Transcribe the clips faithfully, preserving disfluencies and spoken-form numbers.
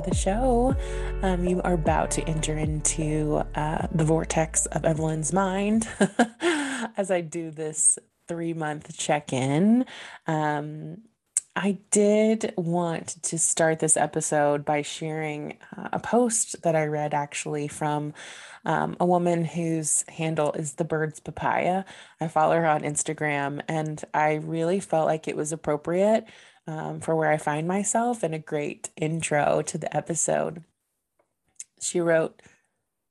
to the show. Um, you are about to enter into uh, the vortex of Evelyn's mind as I do this three-month check-in. Um, I did want to start this episode by sharing uh, a post that I read actually from um, a woman whose handle is TheBirdsPapaya. I follow her on Instagram, and I really felt like it was appropriate Um, for where I find myself, and a great intro to the episode. She wrote,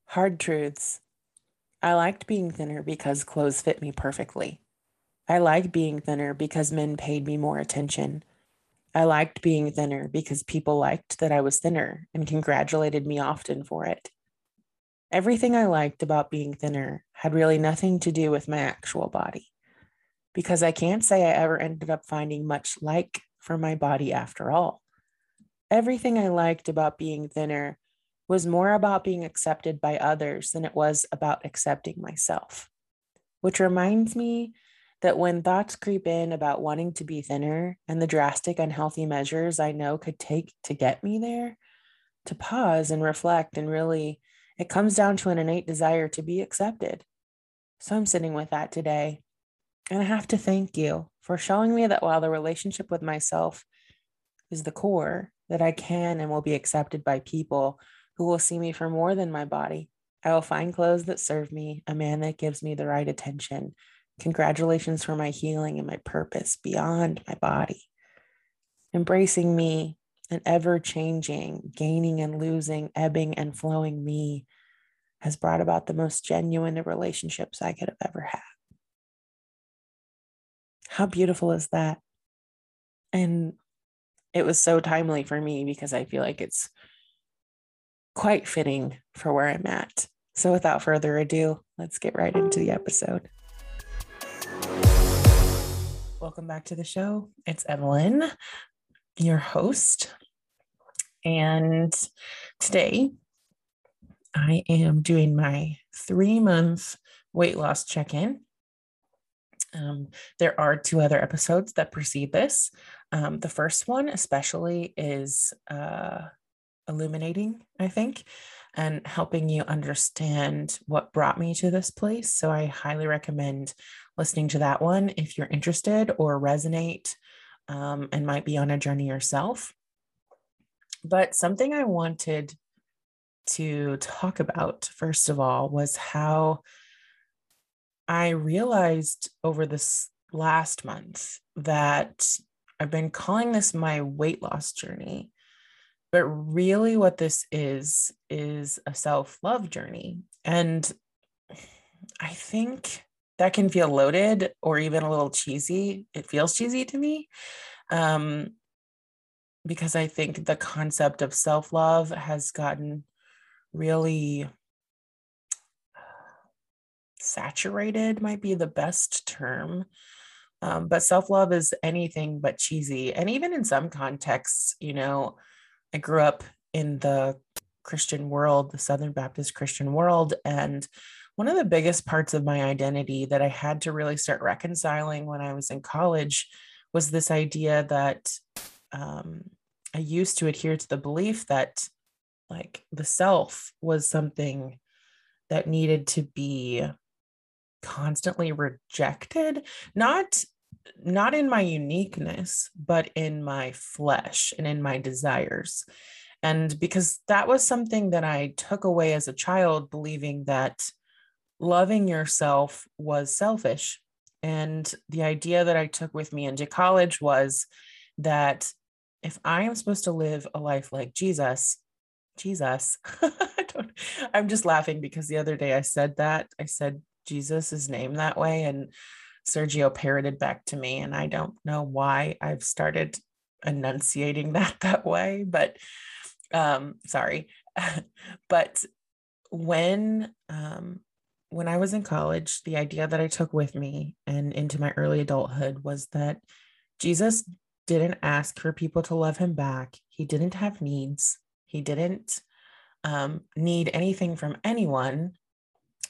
"Hard truths. I liked being thinner because clothes fit me perfectly. I liked being thinner because men paid me more attention. I liked being thinner because people liked that I was thinner and congratulated me often for it. Everything I liked about being thinner had really nothing to do with my actual body, because I can't say I ever ended up finding much like for my body after all. Everything I liked about being thinner was more about being accepted by others than it was about accepting myself. Which reminds me that when thoughts creep in about wanting to be thinner and the drastic unhealthy measures I know could take to get me there, to pause and reflect, and really it comes down to an innate desire to be accepted. So I'm sitting with that today. And I have to thank you for showing me that while the relationship with myself is the core, that I can and will be accepted by people who will see me for more than my body. I will find clothes that serve me, a man that gives me the right attention. Congratulations for my healing and my purpose beyond my body. Embracing me, an ever-changing, gaining and losing, ebbing and flowing me, has brought about the most genuine of relationships I could have ever had." How beautiful is that? And it was so timely for me because I feel like it's quite fitting for where I'm at. So without further ado, let's get right into the episode. Welcome back to the show. It's Evelyn, your host. And today I am doing my three-month weight loss check-in. Um, there are two other episodes that precede this. Um, the first one especially is uh, illuminating, I think, and helping you understand what brought me to this place. So I highly recommend listening to that one if you're interested or resonate um, and might be on a journey yourself. But something I wanted to talk about, first of all, was how I realized over this last month that I've been calling this my weight loss journey, but really what this is, is a self-love journey. And I think that can feel loaded or even a little cheesy. It feels cheesy to me, um, because I think the concept of self-love has gotten really saturated, might be the best term. Um, but self-love is anything but cheesy. And even in some contexts, you know, I grew up in the Christian world, the Southern Baptist Christian world. And one of the biggest parts of my identity that I had to really start reconciling when I was in college was this idea that um, I used to adhere to the belief that like the self was something that needed to be constantly rejected, not not in my uniqueness, but in my flesh and in my desires. And because that was something that I took away as a child, believing that loving yourself was selfish. And the idea that I took with me into college was that if I am supposed to live a life like Jesus, Jesus, I don't, I'm just laughing because the other day I said that, I said, Jesus is named that way. And Sergio parroted back to me. And I don't know why I've started enunciating that that way, but um, sorry. But when, um, when I was in college, the idea that I took with me and into my early adulthood was that Jesus didn't ask for people to love him back. He didn't have needs. He didn't um, need anything from anyone.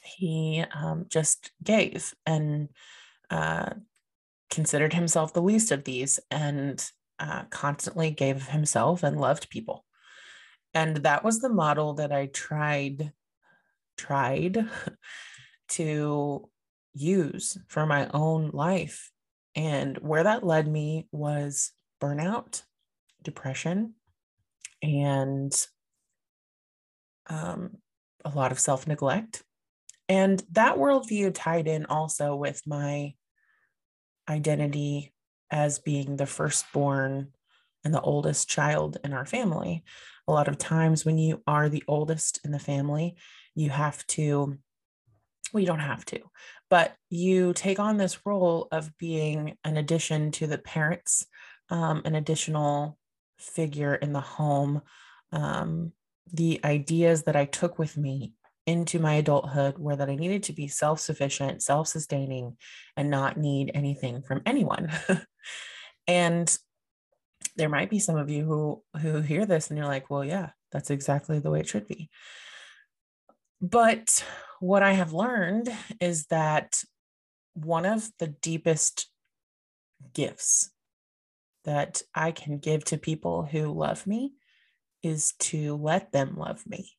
He um, just gave and uh, considered himself the least of these, and uh, constantly gave himself and loved people. And that was the model that I tried, tried to use for my own life. And where that led me was burnout, depression, and um, a lot of self-neglect. And that worldview tied in also with my identity as being the firstborn and the oldest child in our family. A lot of times when you are the oldest in the family, you have to, well, you don't have to, but you take on this role of being an addition to the parents, um, an additional figure in the home. Um, the ideas that I took with me into my adulthood were that I needed to be self-sufficient, self-sustaining, and not need anything from anyone. And there might be some of you who, who hear this and you're like, well, yeah, that's exactly the way it should be. But what I have learned is that one of the deepest gifts that I can give to people who love me is to let them love me,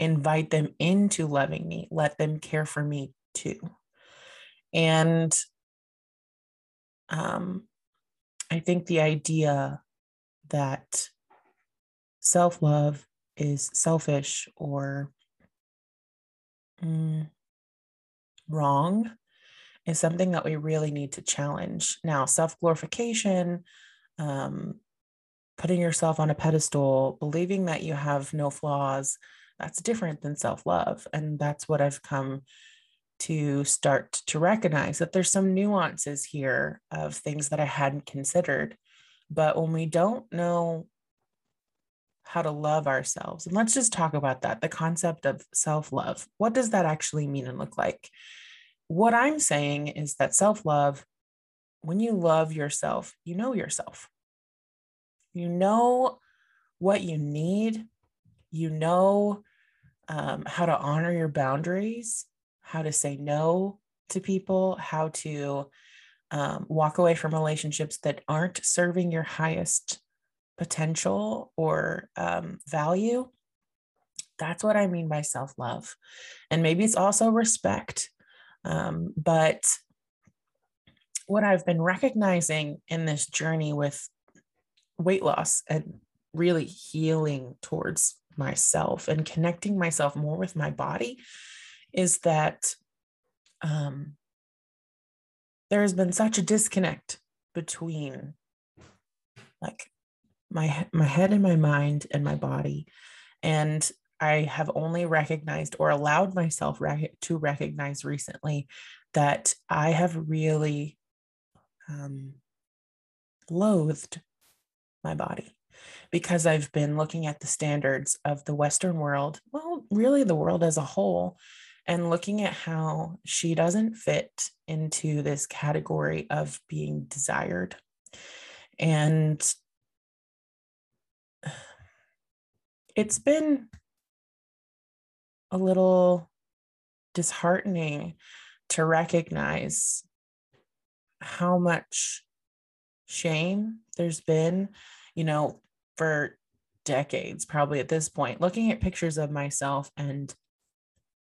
invite them into loving me, let them care for me too. And um, I think the idea that self-love is selfish or mm, wrong is something that we really need to challenge. Now, self-glorification, um, putting yourself on a pedestal, believing that you have no flaws, that's different than self-love. And that's what I've come to start to recognize, that there's some nuances here of things that I hadn't considered. But when we don't know how to love ourselves, and let's just talk about that, the concept of self-love, what does that actually mean and look like? What I'm saying is that self-love, when you love yourself, you know yourself. You know what you need. You know um, how to honor your boundaries, how to say no to people, how to um, walk away from relationships that aren't serving your highest potential or um, value. That's what I mean by self-love. And maybe it's also respect. Um, but what I've been recognizing in this journey with weight loss and really healing towards myself and connecting myself more with my body is that um, there has been such a disconnect between like my, my head and my mind and my body. And I have only recognized or allowed myself rec- to recognize recently that I have really um, loathed my body, because I've been looking at the standards of the Western world, well, really the world as a whole, and looking at how she doesn't fit into this category of being desired. And it's been a little disheartening to recognize how much shame there's been, you know, for decades, probably at this point, looking at pictures of myself and,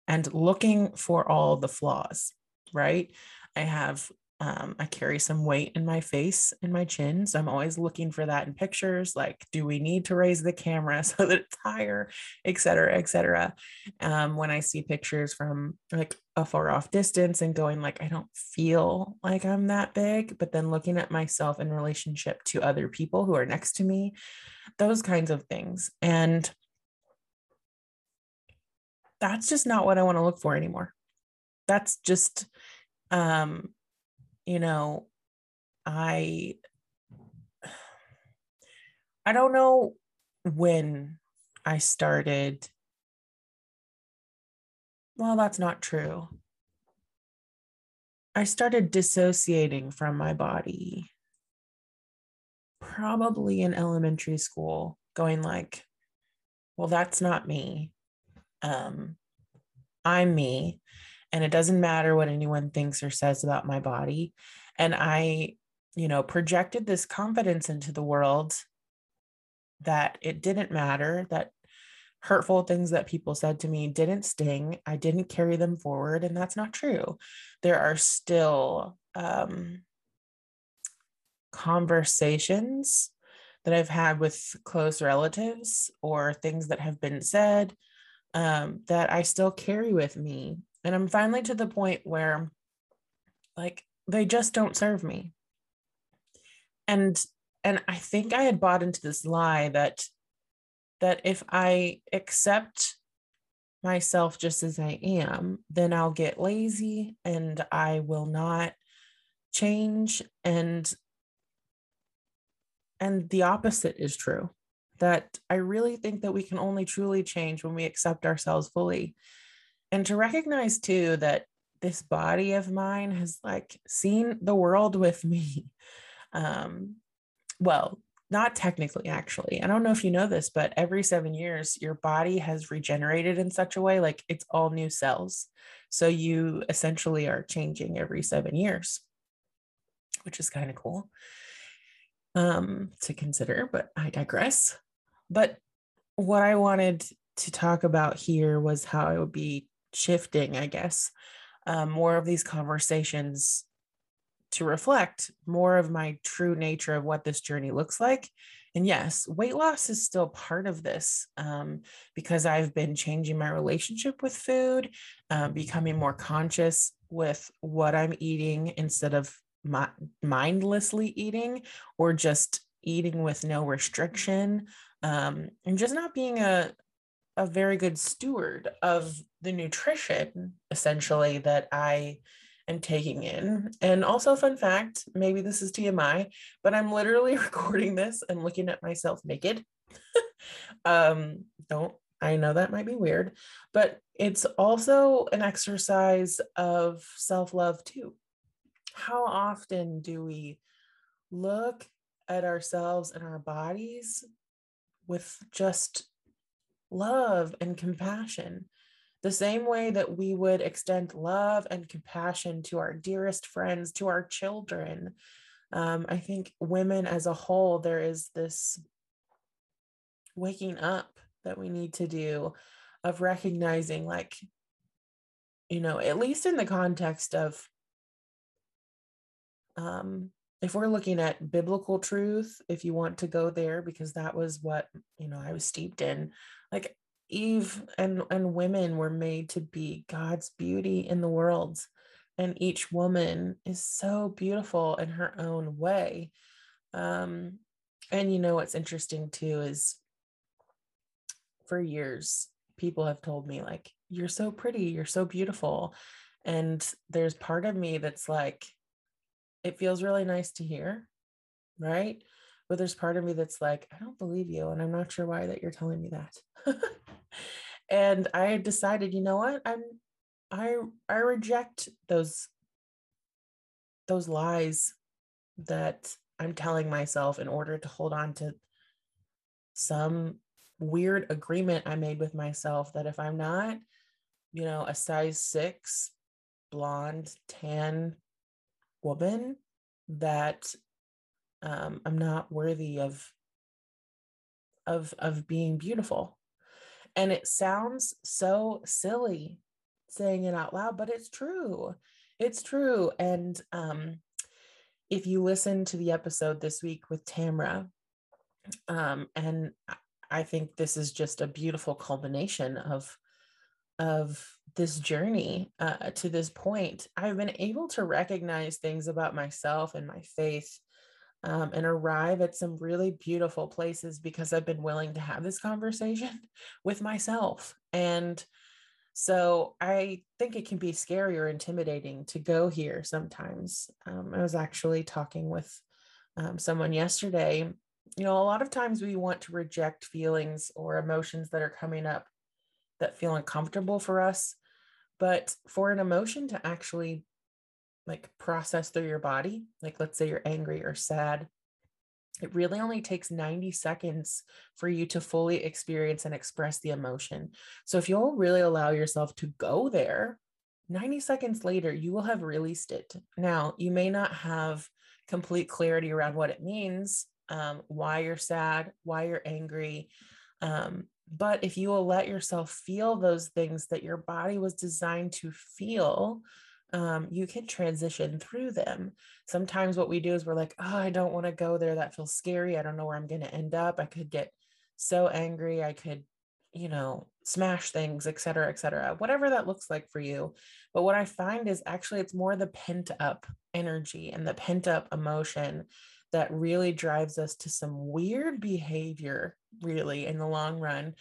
and looking for all the flaws, right? I have, um, I carry some weight in my face and my chin. So I'm always looking for that in pictures. Like, do we need to raise the camera so that it's higher, et cetera, et cetera. Um, when I see pictures from like a far off distance and going like, I don't feel like I'm that big, but then looking at myself in relationship to other people who are next to me, those kinds of things. And that's just not what I want to look for anymore. That's just, um, you know, I, I don't know when I started. Well, that's not true. I started dissociating from my body, probably in elementary school, going like, well, that's not me. Um, I'm me. And it doesn't matter what anyone thinks or says about my body. And I, you know, projected this confidence into the world that it didn't matter, that hurtful things that people said to me didn't sting. I didn't carry them forward, and that's not true. There are still um, conversations that I've had with close relatives or things that have been said um, that I still carry with me. And I'm finally to the point where, like, they just don't serve me. And, and I think I had bought into this lie that that if I accept myself just as I am, then I'll get lazy and I will not change. And, and the opposite is true, that I really think that we can only truly change when we accept ourselves fully. And to recognize too, that this body of mine has, like, seen the world with me. Um, well, Not technically, actually. I don't know if you know this, but every seven years, your body has regenerated in such a way, like, it's all new cells. So you essentially are changing every seven years, which is kind of cool um, to consider, but I digress. But what I wanted to talk about here was how I would be shifting, I guess, um, more of these conversations to reflect more of my true nature of what this journey looks like. And yes, weight loss is still part of this um, because I've been changing my relationship with food, um, becoming more conscious with what I'm eating instead of my mindlessly eating or just eating with no restriction, um, and just not being a, a very good steward of the nutrition, essentially, that I and taking in. And also, fun fact, maybe this is T M I, but I'm literally recording this and looking at myself naked. um, don't, I know that might be weird, but it's also an exercise of self-love too. How often do we look at ourselves and our bodies with just love and compassion? The same way that we would extend love and compassion to our dearest friends, to our children. Um, I think women as a whole, there is this waking up that we need to do of recognizing, like, you know, at least in the context of, um, if we're looking at biblical truth, if you want to go there, because that was what, you know, I was steeped in, like, Eve and, and women were made to be God's beauty in the world. And each woman is so beautiful in her own way. Um, and you know, what's interesting too is for years, people have told me, like, you're so pretty, you're so beautiful. And there's part of me that's like, it feels really nice to hear, right? But there's part of me that's like, I don't believe you. And I'm not sure why that you're telling me that. And I decided, you know what? I'm, I, I reject those, those lies that I'm telling myself in order to hold on to some weird agreement I made with myself that if I'm not, you know, a size six, blonde, tan woman, that Um, I'm not worthy of, of, of being beautiful. And it sounds so silly saying it out loud, but it's true. It's true. And um, if you listen to the episode this week with Tamara, um, and I think this is just a beautiful culmination of, of this journey uh, to this point, I've been able to recognize things about myself and my faith, Um, and arrive at some really beautiful places because I've been willing to have this conversation with myself. And so I think it can be scary or intimidating to go here sometimes. Um, I was actually talking with um, someone yesterday. You know, a lot of times we want to reject feelings or emotions that are coming up that feel uncomfortable for us. But for an emotion to actually, like, process through your body, like, let's say you're angry or sad, it really only takes ninety seconds for you to fully experience and express the emotion. So if you'll really allow yourself to go there, ninety seconds later, you will have released it. Now, you may not have complete clarity around what it means, um, why you're sad, why you're angry, um, But if you will let yourself feel those things that your body was designed to feel, um, you can transition through them. Sometimes what we do is we're like, oh, I don't want to go there. That feels scary. I don't know where I'm going to end up. I could get so angry. I could, you know, smash things, et cetera, et cetera, whatever that looks like for you. But what I find is actually it's more the pent up energy and the pent up emotion that really drives us to some weird behavior, really, in the long run,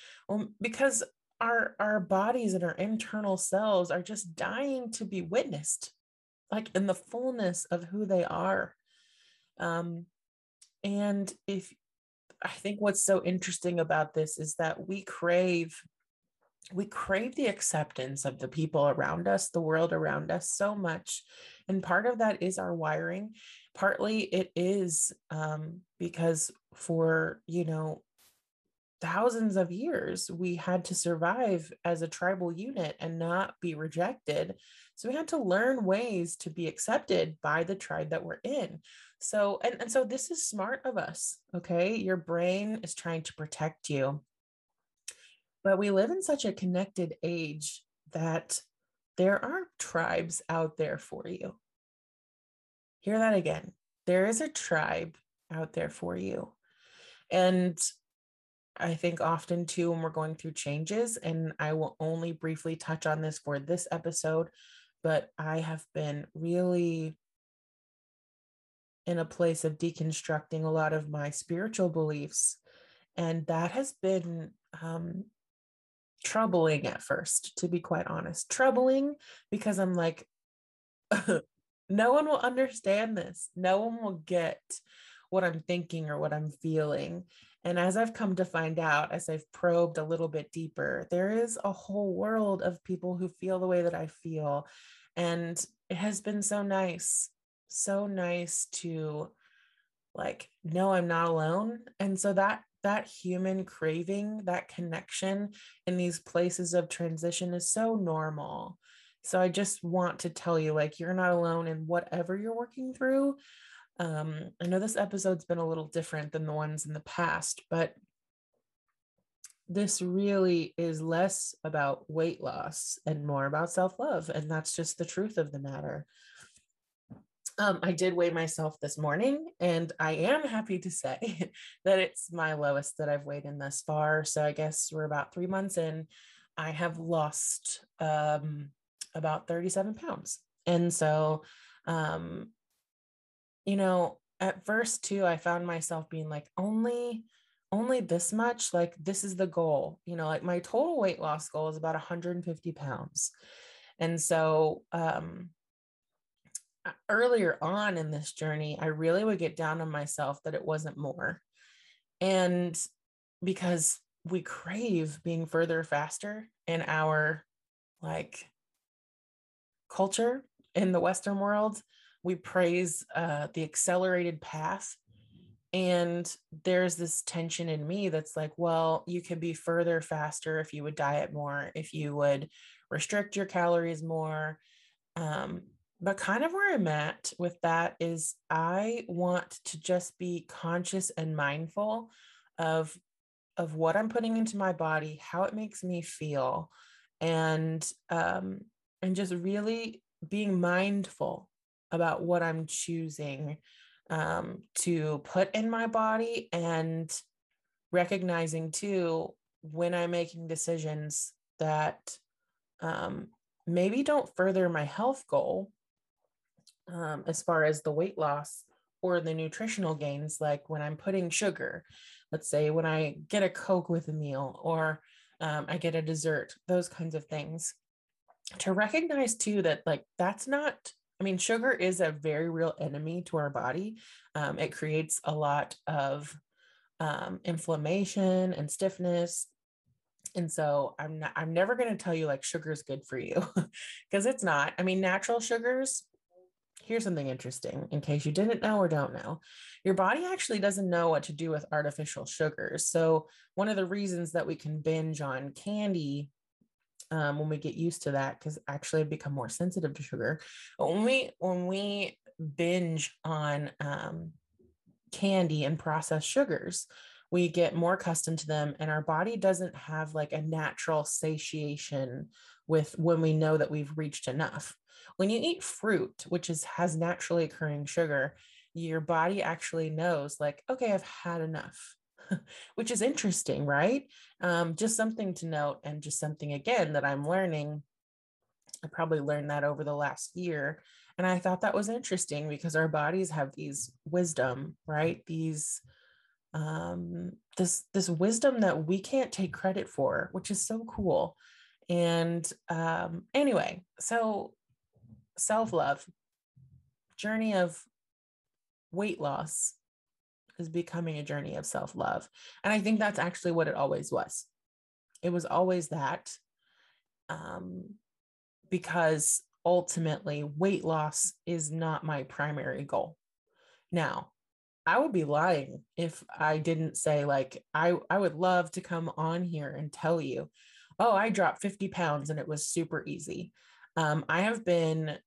because our, our bodies and our internal selves are just dying to be witnessed, like in the fullness of who they are. Um, and if I think what's so interesting about this is that we crave, we crave the acceptance of the people around us, the world around us so much. And part of that is our wiring. Partly it is um, because for, you know, thousands of years, we had to survive as a tribal unit and not be rejected. So we had to learn ways to be accepted by the tribe that we're in. So, and, and so this is smart of us. Okay. Your brain is trying to protect you, but we live in such a connected age that there are tribes out there for you. Hear that again. There is a tribe out there for you. And I think often too, when we're going through changes, and I will only briefly touch on this for this episode, but I have been really in a place of deconstructing a lot of my spiritual beliefs. And that has been um, troubling at first, to be quite honest. Troubling because I'm like, no one will understand this. No one will get what I'm thinking or what I'm feeling. And as I've come to find out, as I've probed a little bit deeper, there is a whole world of people who feel the way that I feel. And it has been so nice, so nice to like, no, I'm not alone. And so that, that human craving, that connection in these places of transition is so normal. So I just want to tell you, like, you're not alone in whatever you're working through. Um, I know this episode's been a little different than the ones in the past, but this really is less about weight loss and more about self-love. And that's just the truth of the matter. Um, I did weigh myself this morning, and I am happy to say that it's my lowest that I've weighed in thus far. So I guess we're about three months in. I have lost um, about thirty-seven pounds. And so, um, you know, at first too, I found myself being like, only, only this much, like, this is the goal, you know, like my total weight loss goal is about one hundred fifty pounds. And so, um, earlier on in this journey, I really would get down on myself that it wasn't more. And because we crave being further, faster in our like culture in the Western world, we praise uh, the accelerated path. And there's this tension in me that's like, well, you could be further, faster if you would diet more, if you would restrict your calories more. Um, but kind of where I'm at with that is I want to just be conscious and mindful of, of what I'm putting into my body, how it makes me feel, and, um, and just really being mindful about what I'm choosing um, to put in my body, and recognizing too, when I'm making decisions that um, maybe don't further my health goal um, as far as the weight loss or the nutritional gains, like when I'm putting sugar, let's say when I get a Coke with a meal, or um, I get a dessert, those kinds of things, to recognize too that like, that's not, I mean, sugar is a very real enemy to our body. Um, it creates a lot of um, inflammation and stiffness. And so I'm not, I'm never going to tell you like sugar is good for you because it's not. I mean, natural sugars, here's something interesting in case you didn't know or don't know, your body actually doesn't know what to do with artificial sugars. So one of the reasons that we can binge on candy Um, when we get used to that, because actually I become more sensitive to sugar. But when we, when we binge on um, candy and processed sugars, we get more accustomed to them, and our body doesn't have like a natural satiation with when we know that we've reached enough. When you eat fruit, which is has naturally occurring sugar, your body actually knows like, okay, I've had enough, which is interesting, right? Um, just something to note, and just something again that I'm learning. I probably learned that over the last year. And I thought that was interesting because our bodies have these wisdom, right? These, um, this, this wisdom that we can't take credit for, which is so cool. And, um, anyway, so self-love, journey of weight loss is becoming a journey of self-love. And I think that's actually what it always was. It was always that, um, because ultimately weight loss is not my primary goal. Now, I would be lying if I didn't say like, I, I would love to come on here and tell you, oh, I dropped fifty pounds and it was super easy. Um, I have been,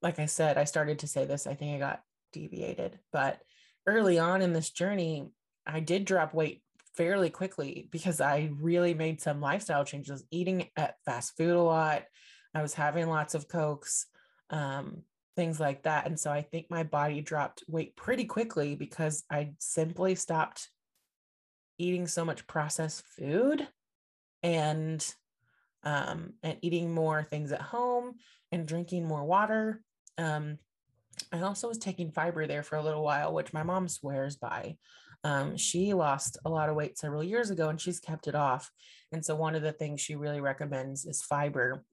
like I said, I started to say this, I think I got deviated, but early on in this journey, I did drop weight fairly quickly because I really made some lifestyle changes, eating at fast food a lot. I was having lots of Cokes, um, things like that. And so I think my body dropped weight pretty quickly because I simply stopped eating so much processed food and, um, and eating more things at home and drinking more water. Um, I also was taking fiber there for a little while, which my mom swears by. Um, she lost a lot of weight several years ago and she's kept it off. And so one of the things she really recommends is fiber.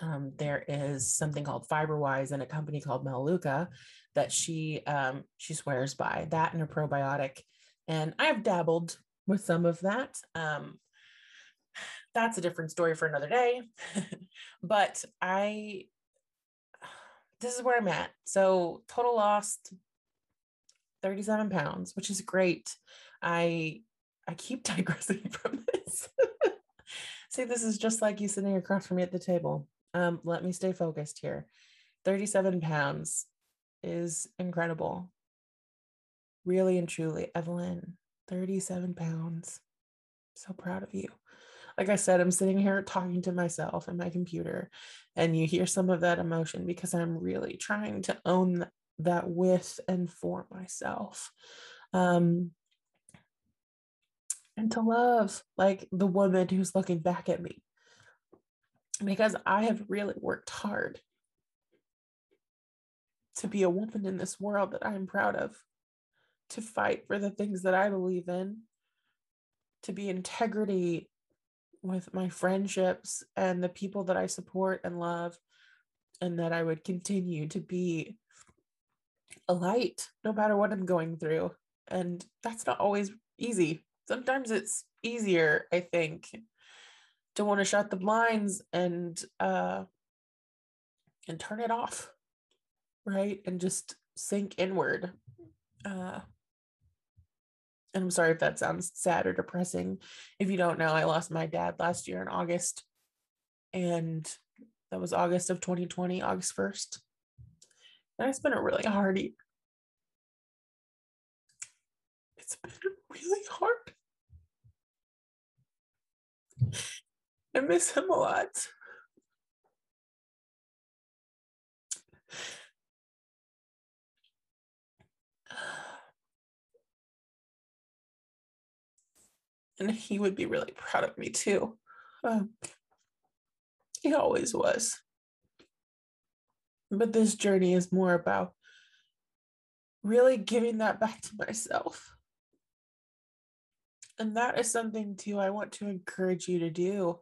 Um, there is something called Fiberwise and a company called Melaleuca that she, um, she swears by, that and a probiotic. And I've dabbled with some of that. Um, that's a different story for another day, but I, this is where I'm at. So total lost thirty-seven pounds, which is great. I, I keep digressing from this. See, this is just like you sitting across from me at the table. Um, let me stay focused here. thirty-seven pounds is incredible. Really and truly, Evelyn, thirty-seven pounds. So proud of you. Like I said, I'm sitting here talking to myself and my computer, and you hear some of that emotion because I'm really trying to own that with and for myself. Um, and to love like the woman who's looking back at me, because I have really worked hard to be a woman in this world that I'm proud of, to fight for the things that I believe in, to be integrity with my friendships and the people that I support and love, and that I would continue to be a light no matter what I'm going through. And that's not always easy. Sometimes it's easier, I think, to want to shut the blinds and uh, and turn it off, right? And just sink inward. Uh, and I'm sorry if that sounds sad or depressing. If you don't know, I lost my dad last year in August, and that was August of twenty twenty, August first. And it's been a really hard year. It's been really hard. I miss him a lot. And he would be really proud of me too. Um, he always was. But this journey is more about really giving that back to myself. And that is something too I want to encourage you to do.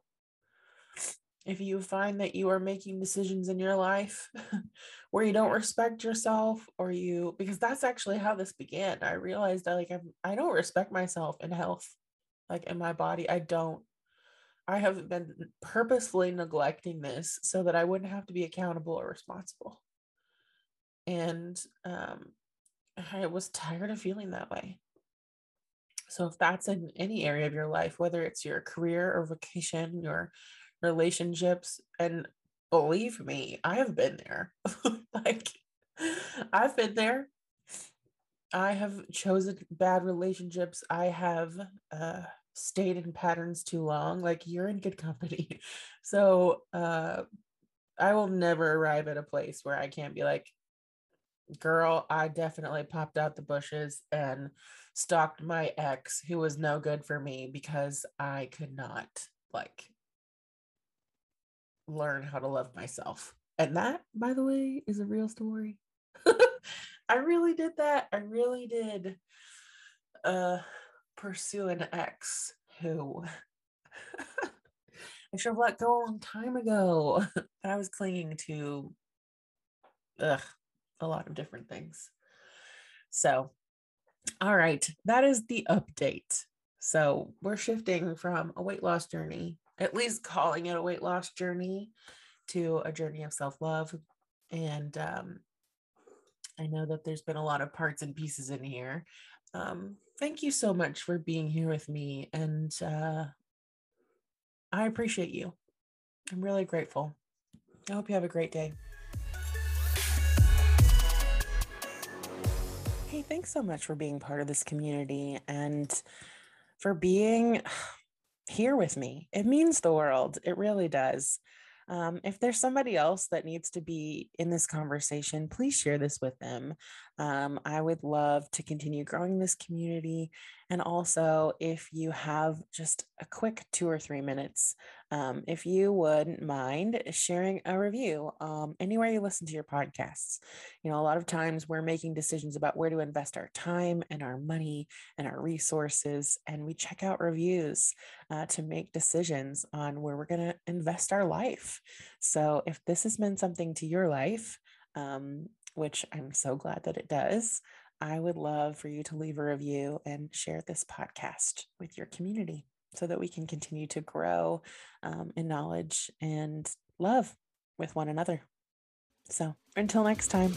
If you find that you are making decisions in your life where you don't respect yourself, or you, because that's actually how this began. I realized that like, I'm, I don't respect myself in health, like in my body. I don't, I have been purposefully neglecting this so that I wouldn't have to be accountable or responsible. And um, I was tired of feeling that way. So if that's in any area of your life, whether it's your career or vocation, your relationships, and believe me, I have been there. Like I've been there. I have chosen bad relationships. I have uh, stayed in patterns too long. Like, you're in good company. So uh, I will never arrive at a place where I can't be like, girl, I definitely popped out the bushes and stalked my ex who was no good for me because I could not like learn how to love myself. And that, by the way, is a real story. I really did that. I really did uh, pursue an ex who I should have let go a long time ago. I was clinging to ugh, a lot of different things. So, all right, that is the update. So we're shifting from a weight loss journey, at least calling it a weight loss journey, to a journey of self-love. And um, I know that there's been a lot of parts and pieces in here. Um, thank you so much for being here with me. And uh, I appreciate you. I'm really grateful. I hope you have a great day. Hey, thanks so much for being part of this community and for being here with me. It means the world. It really does. Um, if there's somebody else that needs to be in this conversation, please share this with them. Um, I would love to continue growing this community. And also, if you have just a quick two or three minutes, um, if you wouldn't mind sharing a review um, anywhere you listen to your podcasts. You know, a lot of times we're making decisions about where to invest our time and our money and our resources, and we check out reviews uh, to make decisions on where we're going to invest our life. So if this has meant something to your life, um, which I'm so glad that it does, I would love for you to leave a review and share this podcast with your community so that we can continue to grow um, in knowledge and love with one another. So until next time.